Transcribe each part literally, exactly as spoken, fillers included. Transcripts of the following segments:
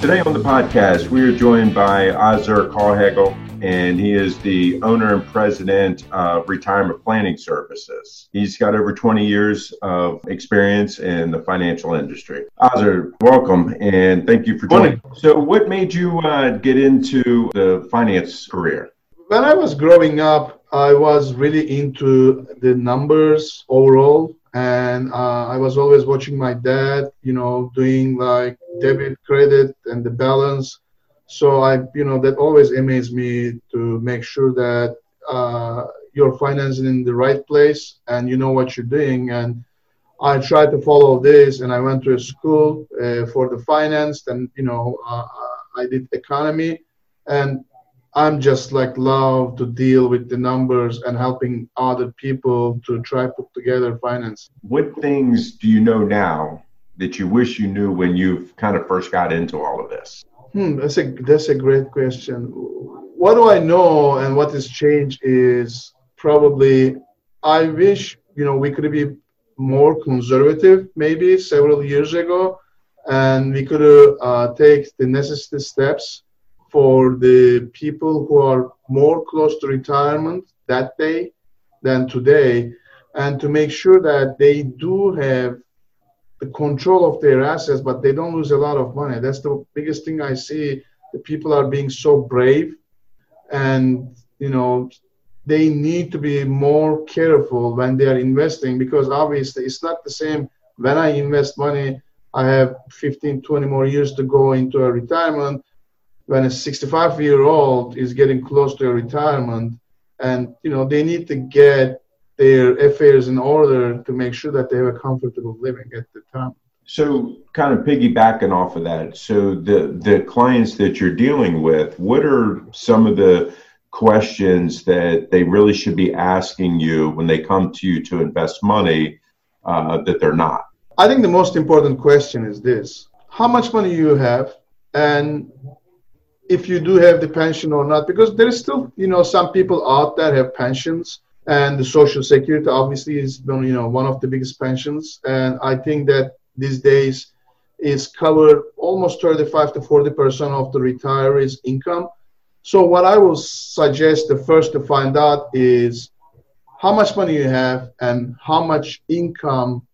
Today on the podcast, we are joined by Ozer Kalhegel, and he is the owner and president of Retirement Planning Services. He's got over twenty years of experience in the financial industry. Ozer, welcome, and thank you for joining. So what made you uh, get into the finance career? When I was growing up, I was really into the numbers overall. And uh, I was always watching my dad, you know, doing like debit, credit, and the balance. So I, you know, that always amazed me to make sure that uh, you're financing in the right place and you know what you're doing. And I tried to follow this, and I went to a school uh, for the finance, and you know, uh, I did economy, and I'm just like love to deal with the numbers and helping other people to try put together finance. What things do you know now that you wish you knew when you kind of first got into all of this? Hmm, that's a that's a great question. What do I know and what has changed is probably I wish, you know, we could be more conservative maybe several years ago, and we could uh, take the necessary steps for the people who are more close to retirement that day than today, and to make sure that they do have the control of their assets, but they don't lose a lot of money. That's the biggest thing I see. The people are being so brave, and you know, they need to be more careful when they are investing, because obviously it's not the same when I invest money. I have fifteen, twenty more years to go into a retirement. When a sixty-five-year-old is getting close to retirement, and you know, they need to get their affairs in order to make sure that they have a comfortable living at the time. So, kind of piggybacking off of that, so the the clients that you're dealing with, what are some of the questions that they really should be asking you when they come to you to invest money uh, that they're not? I think the most important question is this: how much money you have, and if you do have the pension or not, because there is still, you know, some people out there have pensions, and the Social Security obviously is, you know, one of the biggest pensions. And I think that these days is covered almost thirty-five to forty percent of the retirees' income. So what I will suggest the first to find out is how much money you have and how much income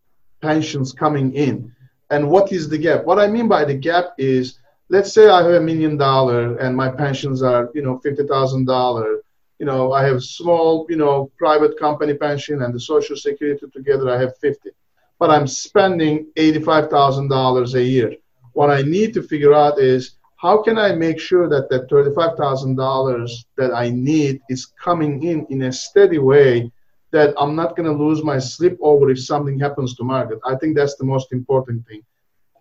pensions coming in, and what is the gap. What I mean by the gap is, let's say I have a million dollar and my pensions are, you know, fifty thousand dollars. You know, I have small, you know, private company pension and the Social Security together, I have fifty. But I'm spending eighty-five thousand dollars a year. What I need to figure out is how can I make sure that that thirty-five thousand dollars that I need is coming in in a steady way, that I'm not going to lose my sleep over if something happens to market. I think that's the most important thing.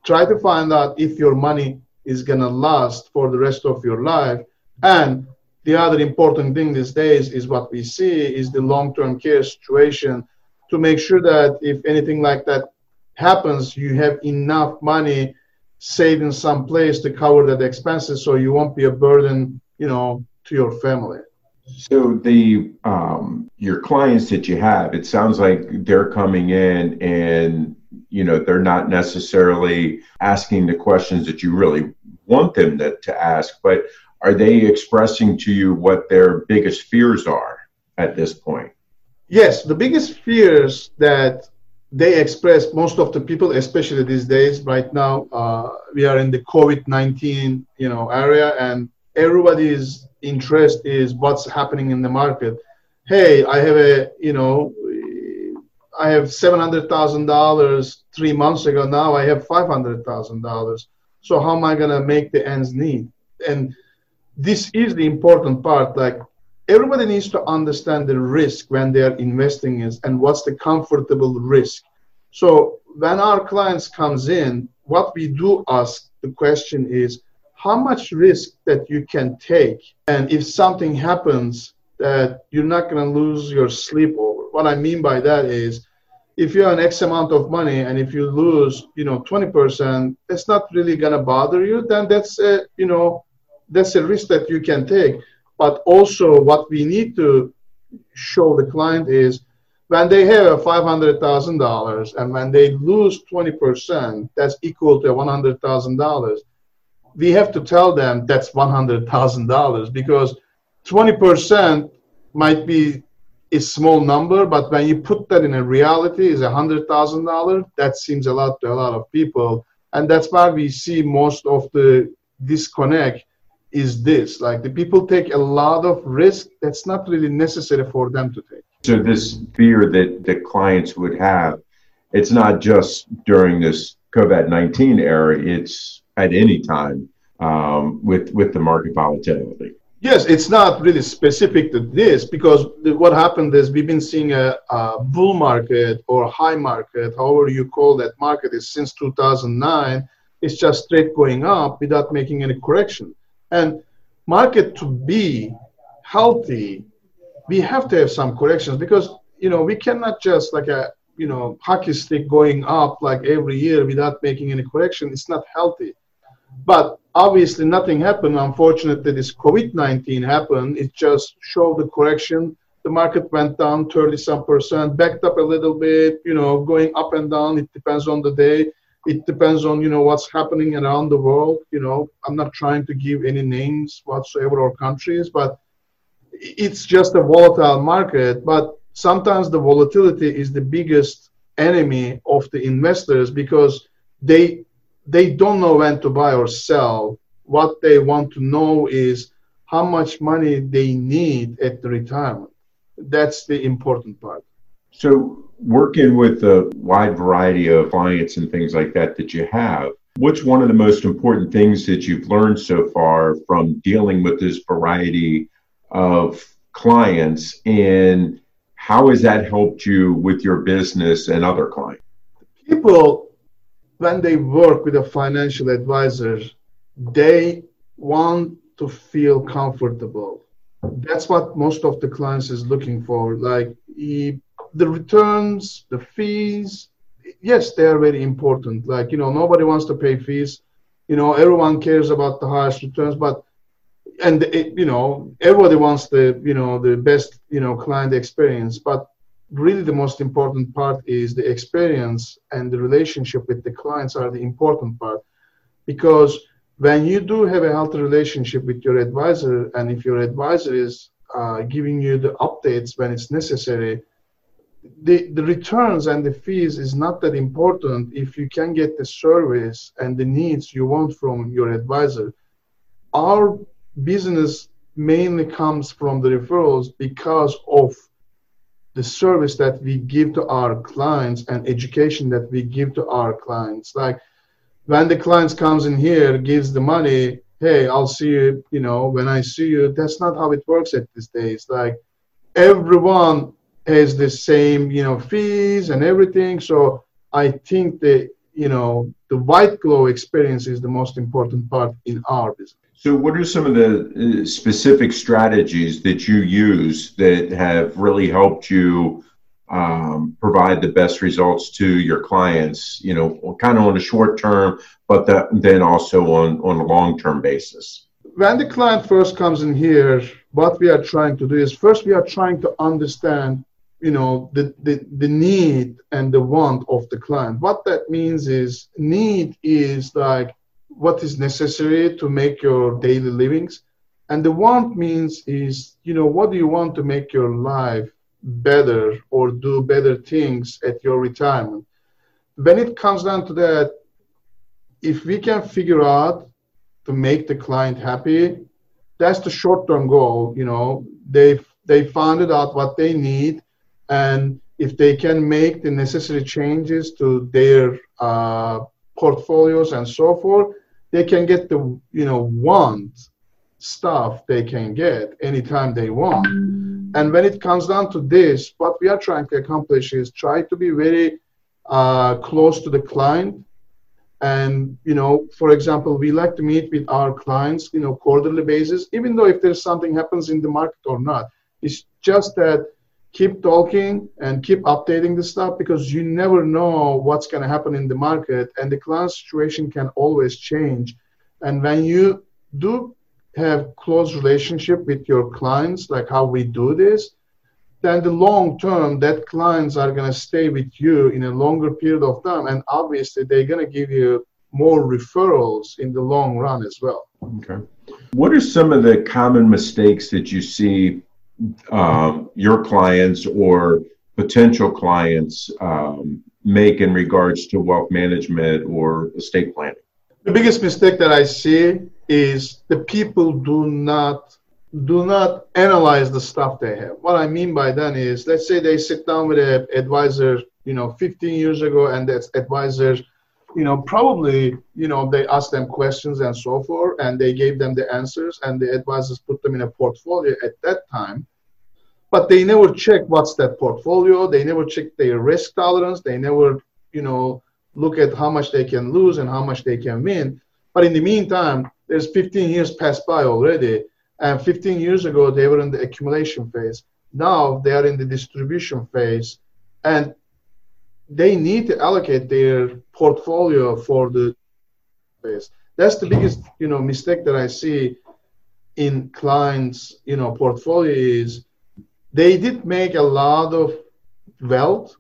Try to find out if your money is going to last for the rest of your life. And the other important thing these days is what we see is the long-term care situation, to make sure that if anything like that happens, you have enough money saved in some place to cover that expenses, so you won't be a burden, you know, to your family. So the um, your clients that you have, it sounds like they're coming in and, you know, they're not necessarily asking the questions that you really want them to, to ask, but are they expressing to you what their biggest fears are at this point? Yes, the biggest fears that they express, most of the people, especially these days, right now, uh, we are in the COVID nineteen, you know, area, and everybody's interest is what's happening in the market. Hey, I have a, you know, I have seven hundred thousand dollars three months ago. Now I have five hundred thousand dollars. So how am I going to make the ends meet? And this is the important part. Like, everybody needs to understand the risk when they are investing is and what's the comfortable risk. So when our clients comes in, what we do ask the question is, how much risk that you can take, and if something happens that you're not going to lose your sleep over. What I mean by that is, if you have an X amount of money and if you lose, you know, twenty percent, it's not really going to bother you. Then that's a, you know, that's a risk that you can take. But also what we need to show the client is, when they have five hundred thousand dollars and when they lose twenty percent, that's equal to one hundred thousand dollars. We have to tell them that's one hundred thousand dollars, because twenty percent might be a small number, but when you put that in a reality is one hundred thousand dollars, that seems a lot to a lot of people. And that's why we see most of the disconnect is this, like the people take a lot of risk that's not really necessary for them to take. So this fear that the clients would have, it's not just during this COVID nineteen era, it's at any time um, with, with the market volatility. Yes, it's not really specific to this, because what happened is we've been seeing a, a bull market or high market, however you call that market, is since two thousand nine. It's just straight going up without making any correction. And market to be healthy, we have to have some corrections, because, you know, we cannot just like a, you know, hockey stick going up like every year without making any correction. It's not healthy. But obviously nothing happened. Unfortunately, this COVID nineteen happened. It just showed the correction. The market went down thirty some percent, backed up a little bit, you know, going up and down. It depends on the day. It depends on, you know, what's happening around the world. You know, I'm not trying to give any names whatsoever or countries, but it's just a volatile market. But sometimes the volatility is the biggest enemy of the investors, because they They don't know when to buy or sell. What they want to know is how much money they need at the retirement. That's the important part. So working with a wide variety of clients and things like that that you have, what's one of the most important things that you've learned so far from dealing with this variety of clients, and how has that helped you with your business and other clients? People, when they work with a financial advisor, they want to feel comfortable. That's what most of the clients is looking for. Like the returns, the fees, yes, they are very important. Like, you know, nobody wants to pay fees. You know, everyone cares about the highest returns, but, and it, you know, everybody wants the, you know, the best, you know, client experience, but really the most important part is the experience, and the relationship with the clients are the important part. Because when you do have a healthy relationship with your advisor, and if your advisor is uh, giving you the updates when it's necessary, the, the returns and the fees is not that important if you can get the service and the needs you want from your advisor. Our business mainly comes from the referrals because of the service that we give to our clients and education that we give to our clients. Like when the clients comes in here, gives the money, hey, I'll see you, you know, when I see you, that's not how it works at this days. Like everyone has the same, you know, fees and everything. So I think the, you know, the white glove experience is the most important part in our business. So what are some of the specific strategies that you use that have really helped you um, provide the best results to your clients, you know, kind of on a short term, but that, then also on, on a long-term basis? When the client first comes in here, what we are trying to do is first we are trying to understand, you know, the, the, the need and the want of the client. What that means is need is like, what is necessary to make your daily livings, and the want means is, you know, what do you want to make your life better or do better things at your retirement. When it comes down to that, if we can figure out to make the client happy, that's the short-term goal. You know, they've they found out what they need, and if they can make the necessary changes to their uh, portfolios and so forth, they can get the you know want stuff they can get anytime they want. And when it comes down to this, what we are trying to accomplish is try to be very uh, close to the client. And, you know, for example, we like to meet with our clients, you know, quarterly basis, even though if there's something happens in the market or not. It's just that keep talking and keep updating the stuff, because you never know what's going to happen in the market, and the client situation can always change. And when you do have close relationship with your clients, like how we do this, then the long term, that clients are going to stay with you in a longer period of time. And obviously, they're going to give you more referrals in the long run as well. Okay. What are some of the common mistakes that you see um, your clients or potential clients um, make in regards to wealth management or estate planning? The biggest mistake that I see is the people do not do not analyze the stuff they have. What I mean by that is, let's say they sit down with an advisor, you know, fifteen years ago, and that advisor, you know, probably, you know, they asked them questions and so forth, and they gave them the answers, and the advisors put them in a portfolio at that time, but they never check what's that portfolio, they never check their risk tolerance, they never, you know, look at how much they can lose and how much they can win. But in the meantime, there's fifteen years passed by already, and fifteen years ago, they were in the accumulation phase. Now they are in the distribution phase, and they need to allocate their portfolio for the phase. That's the biggest, you know, mistake that I see in clients, you know, portfolio is they did make a lot of wealth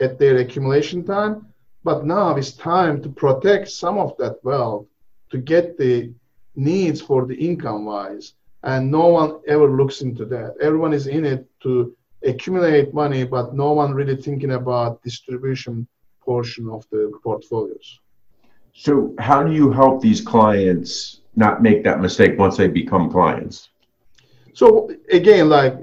at their accumulation time, but now it's time to protect some of that wealth to get the needs for the income-wise. And no one ever looks into that. Everyone is in it to accumulate money, but no one really thinking about distribution portion of the portfolios. So how do you help these clients not make that mistake once they become clients? So again, like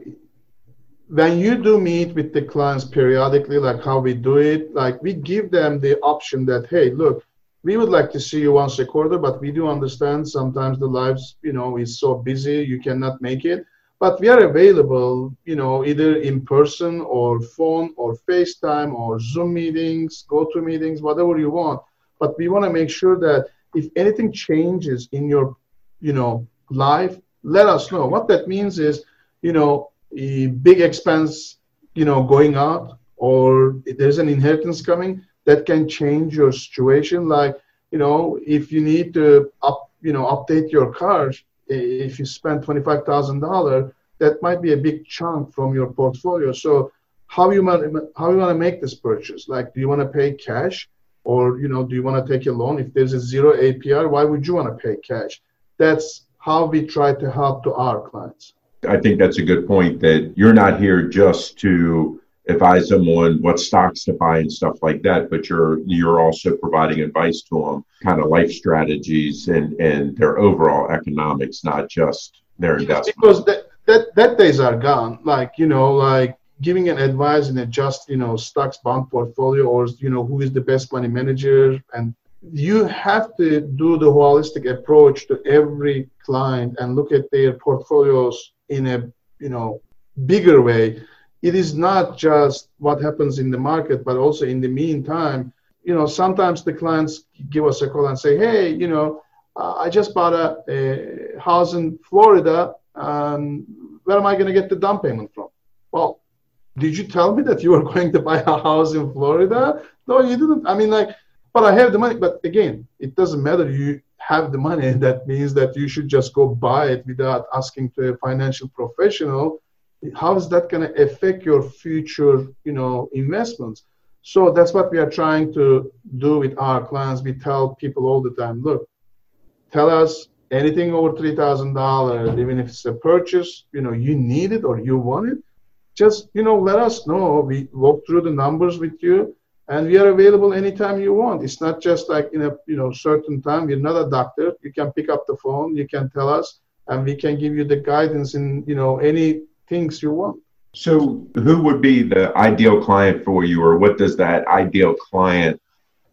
when you do meet with the clients periodically, like how we do it, like we give them the option that, hey, look, we would like to see you once a quarter, but we do understand sometimes the lives, you know, is so busy, you cannot make it. But we are available, you know, either in person or phone or FaceTime or Zoom meetings, go-to meetings, whatever you want. But we want to make sure that if anything changes in your, you know, life, let us know. What that means is, you know, a big expense, you know, going out, or there's an inheritance coming, that can change your situation. Like, you know, if you need to up, you know, update your car, if you spend twenty-five thousand dollars, that might be a big chunk from your portfolio. So how you might, how you want to make this purchase? Like, do you want to pay cash, or, you know, do you want to take a loan? If there's a zero A P R, why would you want to pay cash? That's how we try to help to our clients. I think that's a good point, that you're not here just to advise someone what stocks to buy and stuff like that, but you're you're also providing advice to them, kind of life strategies and, and their overall economics, not just their investment. Because that, that, that days are gone. Like, you know, like giving an advice and adjust, you know, stocks, bond portfolio, or, you know, who is the best money manager. And you have to do the holistic approach to every client and look at their portfolios in a, you know, bigger way. It is not just what happens in the market, but also in the meantime, you know, sometimes the clients give us a call and say, hey, you know, uh, I just bought a, a house in Florida. Um, where am I going to get the down payment from? Well, did you tell me that you were going to buy a house in Florida? No, you didn't. I mean, like, but I have the money. But again, it doesn't matter. You have the money. That means that you should just go buy it without asking to a financial professional. How is that going to affect your future, you know, investments? So that's what we are trying to do with our clients. We tell people all the time, look, tell us anything over three thousand dollars, even if it's a purchase, you know, you need it or you want it. just, you know, let us know. We walk through the numbers with you, and we are available anytime you want. It's not just like in a, you know, certain time. You're not a doctor. You can pick up the phone. You can tell us, and we can give you the guidance in, you know, any things you want. So who would be the ideal client for you, or what does that ideal client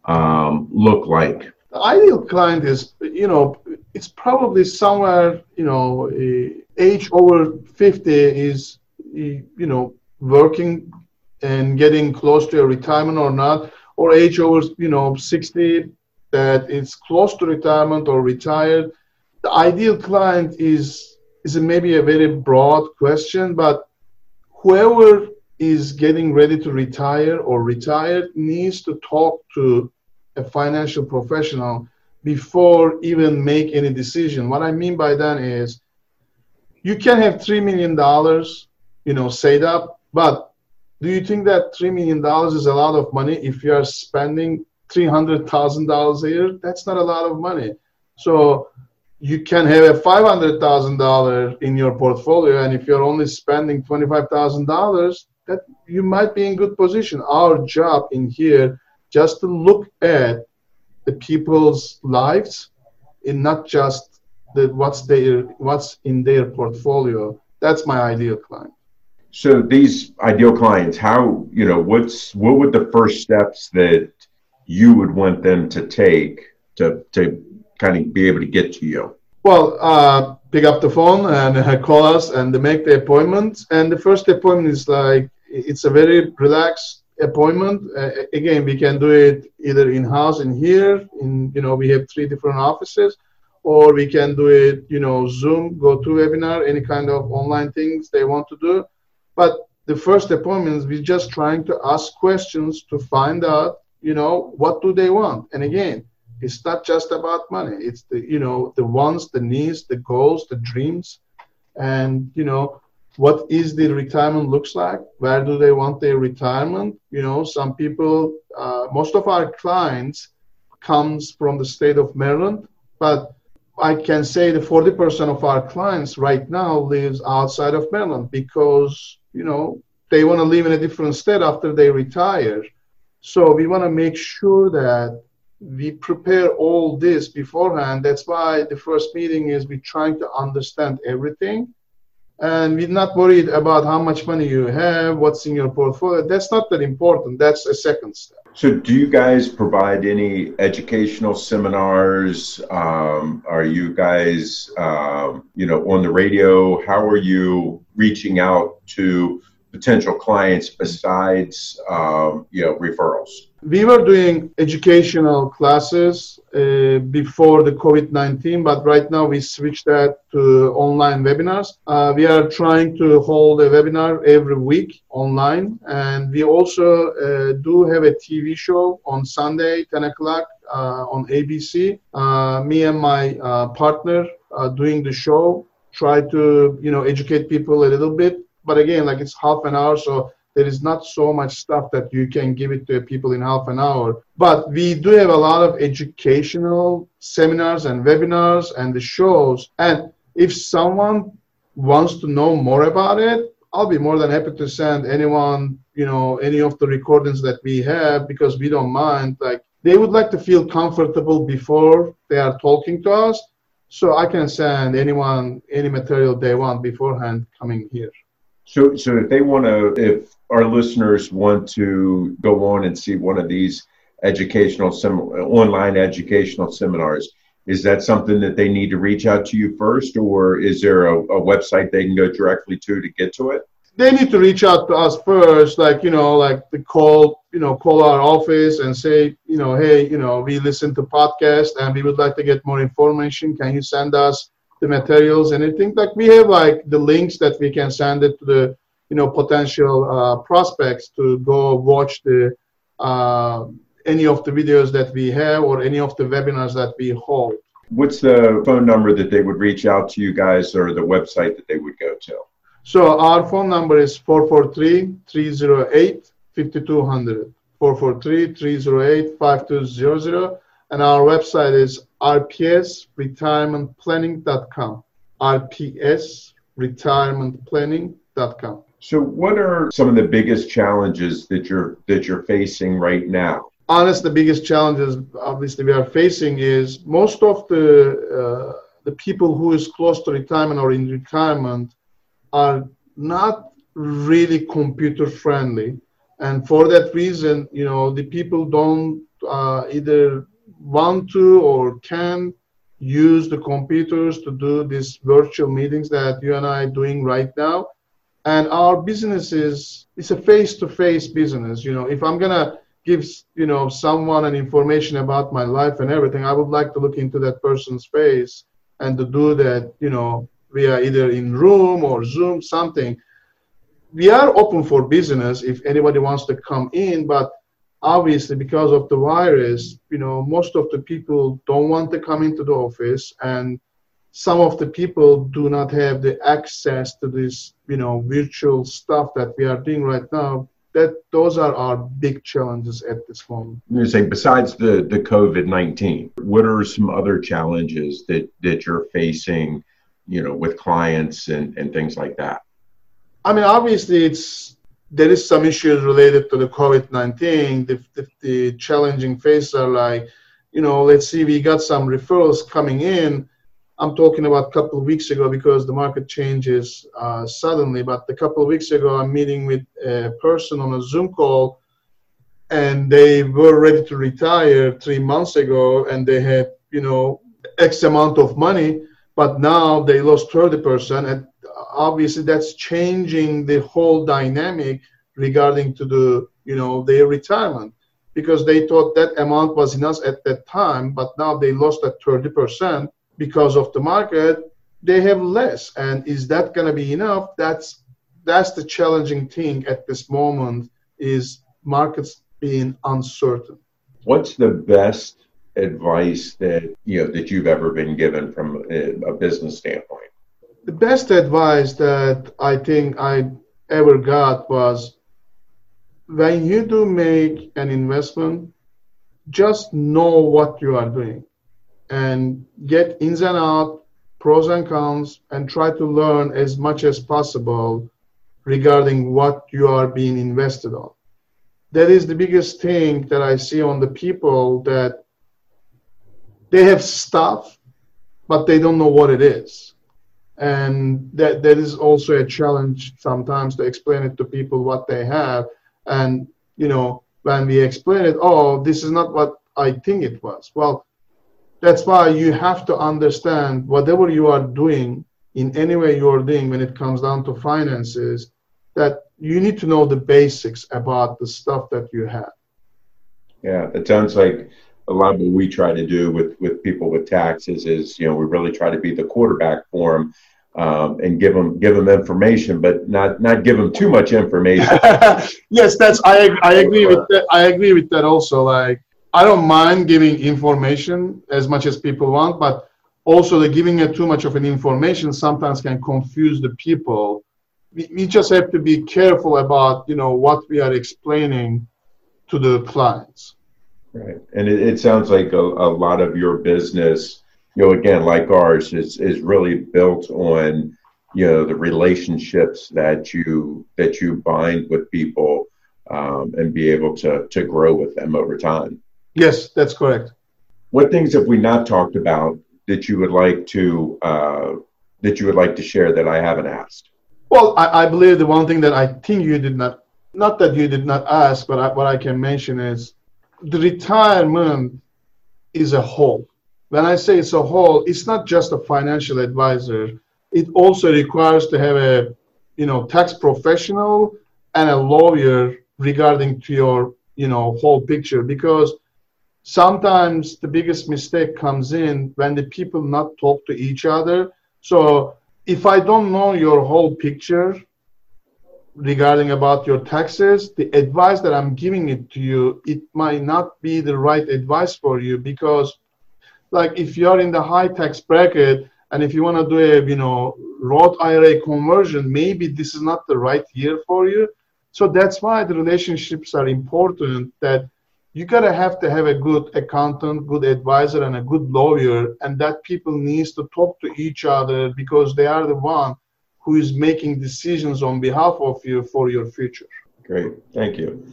um, look like? The ideal client is, you know, it's probably somewhere, you know, age over fifty is, you know, working and getting close to a retirement or not, or age over, you know, sixty that it's close to retirement or retired. The ideal client is, is maybe a very broad question, but whoever is getting ready to retire or retired needs to talk to a financial professional before even make any decision. What I mean by that is, you can have three million dollars, you know, saved up, but do you think that three million dollars is a lot of money if you are spending three hundred thousand dollars a year? That's not a lot of money. So you can have a five hundred thousand dollars in your portfolio, and if you're only spending twenty-five thousand dollars, that you might be in good position. Our job in here just to look at the people's lives and not just the, what's their, what's in their portfolio. That's my ideal client. So these ideal clients, how, you know, what's, what would the first steps that you would want them to take to, to kind of be able to get to you? Well, uh, pick up the phone and uh, call us and make the appointment. And the first appointment is like, it's a very relaxed appointment. Uh, again, we can do it either in-house in here, in, you know, we have three different offices, or we can do it, you know, Zoom, GoToWebinar, any kind of online things they want to do. But the first appointments, we're just trying to ask questions to find out, you know, what do they want? And again, it's not just about money. It's the, you know, the wants, the needs, the goals, the dreams, and, you know, what is the retirement looks like? Where do they want their retirement? You know, some people, uh, most of our clients comes from the state of Maryland, but I can say that forty percent of our clients right now lives outside of Maryland because, you know, they want to live in a different state after they retire. So we want to make sure that we prepare all this beforehand. That's why the first meeting is we're trying to understand everything. And we're not worried about how much money you have, what's in your portfolio. That's not that important. That's a second step. So do you guys provide any educational seminars? Um, are you guys, um, you know, on the radio? How are you reaching out to potential clients besides, um, you know, referrals? We were doing educational classes uh, before the COVID nineteen, but right now we switched that to online webinars. Uh, we are trying to hold a webinar every week online, and we also uh, do have a T V show on Sunday, ten o'clock uh, on A B C. Uh, me and my uh, partner are doing the show, try to, you know, educate people a little bit. But again, like it's half an hour, so there is not so much stuff that you can give it to people in half an hour. But we do have a lot of educational seminars and webinars and the shows. And if someone wants to know more about it, I'll be more than happy to send anyone, you know, any of the recordings that we have, because we don't mind. Like they would like to feel comfortable before they are talking to us. So I can send anyone any material they want beforehand coming here. So, so if they want to, if our listeners want to go on and see one of these educational, sem- online educational seminars, is that something that they need to reach out to you first, or is there a, a website they can go directly to to get to it? They need to reach out to us first, like, you know, like the call, you know, call our office and say, you know, hey, you know, we listen to podcasts and we would like to get more information. Can you send us the materials, anything? Like we have like the links that we can send it to the, you know, potential uh, prospects to go watch the uh, any of the videos that we have or any of the webinars that we hold. What's the phone number that they would reach out to you guys, or the website that they would go to? So our phone number is four four three, three zero eight, five two zero zero, four four three, three zero eight, five two zero zero. And our website is r p s retirement planning dot com, r p s retirement planning dot com. So what are some of the biggest challenges that you're that you're facing right now? Honest, the biggest challenges obviously we are facing is most of the uh, the people who is close to retirement or in retirement are not really computer friendly, and for that reason, you know, the people don't uh, either want to or can use the computers to do these virtual meetings that you and I are doing right now. And our business is, it's a face-to-face business. You know, if I'm going to give, you know, someone an information about my life and everything, I would like to look into that person's face, and to do that, you know, we are either in room or Zoom, something. We are open for business if anybody wants to come in, but obviously because of the virus, you know, most of the people don't want to come into the office, and some of the people do not have the access to this, you know, virtual stuff that we are doing right now. That those are our big challenges at this moment. You're saying besides the, the COVID nineteen, what are some other challenges that, that you're facing, you know, with clients and, and things like that? I mean, obviously it's, there is some issues related to the COVID nineteen. The, the, the challenging phases are like, you know, let's see, we got some referrals coming in. I'm talking about a couple of weeks ago because the market changes uh, suddenly, but a couple of weeks ago I'm meeting with a person on a Zoom call, and they were ready to retire three months ago, and they had, you know, X amount of money, but now they lost thirty percent, and obviously that's changing the whole dynamic regarding to the, you know, their retirement, because they thought that amount was enough at that time, but now they lost that thirty percent. Because of the market, they have less. And is that going to be enough? That's that's the challenging thing at this moment, is markets being uncertain. What's the best advice that, you know, that you've ever been given from a, a business standpoint? The best advice that I think I ever got was, when you do make an investment, just know what you are doing, and get ins and out, pros and cons, and try to learn as much as possible regarding what you are being invested on. That is the biggest thing that I see on the people, that they have stuff, but they don't know what it is. And that, that is also a challenge sometimes, to explain it to people what they have. And, you know, when we explain it, oh, this is not what I think it was. Well, that's why you have to understand whatever you are doing, in any way you are doing when it comes down to finances, that you need to know the basics about the stuff that you have. Yeah, that sounds like a lot of what we try to do with, with people with taxes is, you know, we really try to be the quarterback for them um, and give them give them information, but not, not give them too much information. Yes, that's I I agree with that. I agree with that also. Like, I don't mind giving information as much as people want, but also the giving it too much of an information sometimes can confuse the people. We, we just have to be careful about, you know, what we are explaining to the clients. Right. And it, it sounds like a, a lot of your business, you know, again, like ours, is, is really built on, you know, the relationships that you, that you bind with people um, and be able to, to grow with them over time. Yes, that's correct. What things have we not talked about that you would like to uh, that you would like to share that I haven't asked? Well, I, I believe the one thing that I think you did not, not that you did not ask, but I, what I can mention is the retirement is a whole. When I say it's a whole, it's not just a financial advisor. It also requires to have a, you know, tax professional and a lawyer regarding to your, you know, whole picture, because sometimes the biggest mistake comes in when the people not talk to each other. So if I don't know your whole picture regarding about your taxes, the advice that I'm giving it to you, it might not be the right advice for you, because like if you're in the high tax bracket and if you want to do a, you know, Roth I R A conversion, maybe this is not the right year for you. So that's why the relationships are important, that you gotta have to have a good accountant, good advisor, and a good lawyer, and that people needs to talk to each other, because they are the one who is making decisions on behalf of you for your future. Great. Thank you.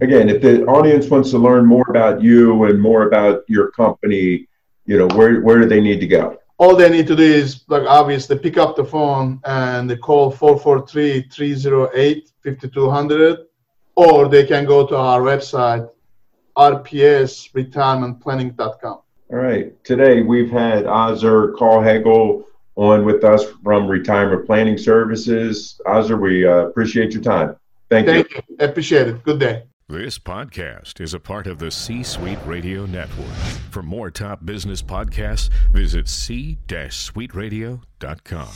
Again, if the audience wants to learn more about you and more about your company, you know, where, where do they need to go? All they need to do is, like, obviously pick up the phone and they call four four three, three zero eight, five two zero zero, or they can go to our website, r p s retirement planning dot com. All right. Today we've had Ozer Kalhegel on with us from Retirement Planning Services. Ozer, we uh, appreciate your time. Thank, Thank you. you. Appreciate it. Good day. This podcast is a part of the C-Suite Radio Network. For more top business podcasts, visit c suite radio dot com.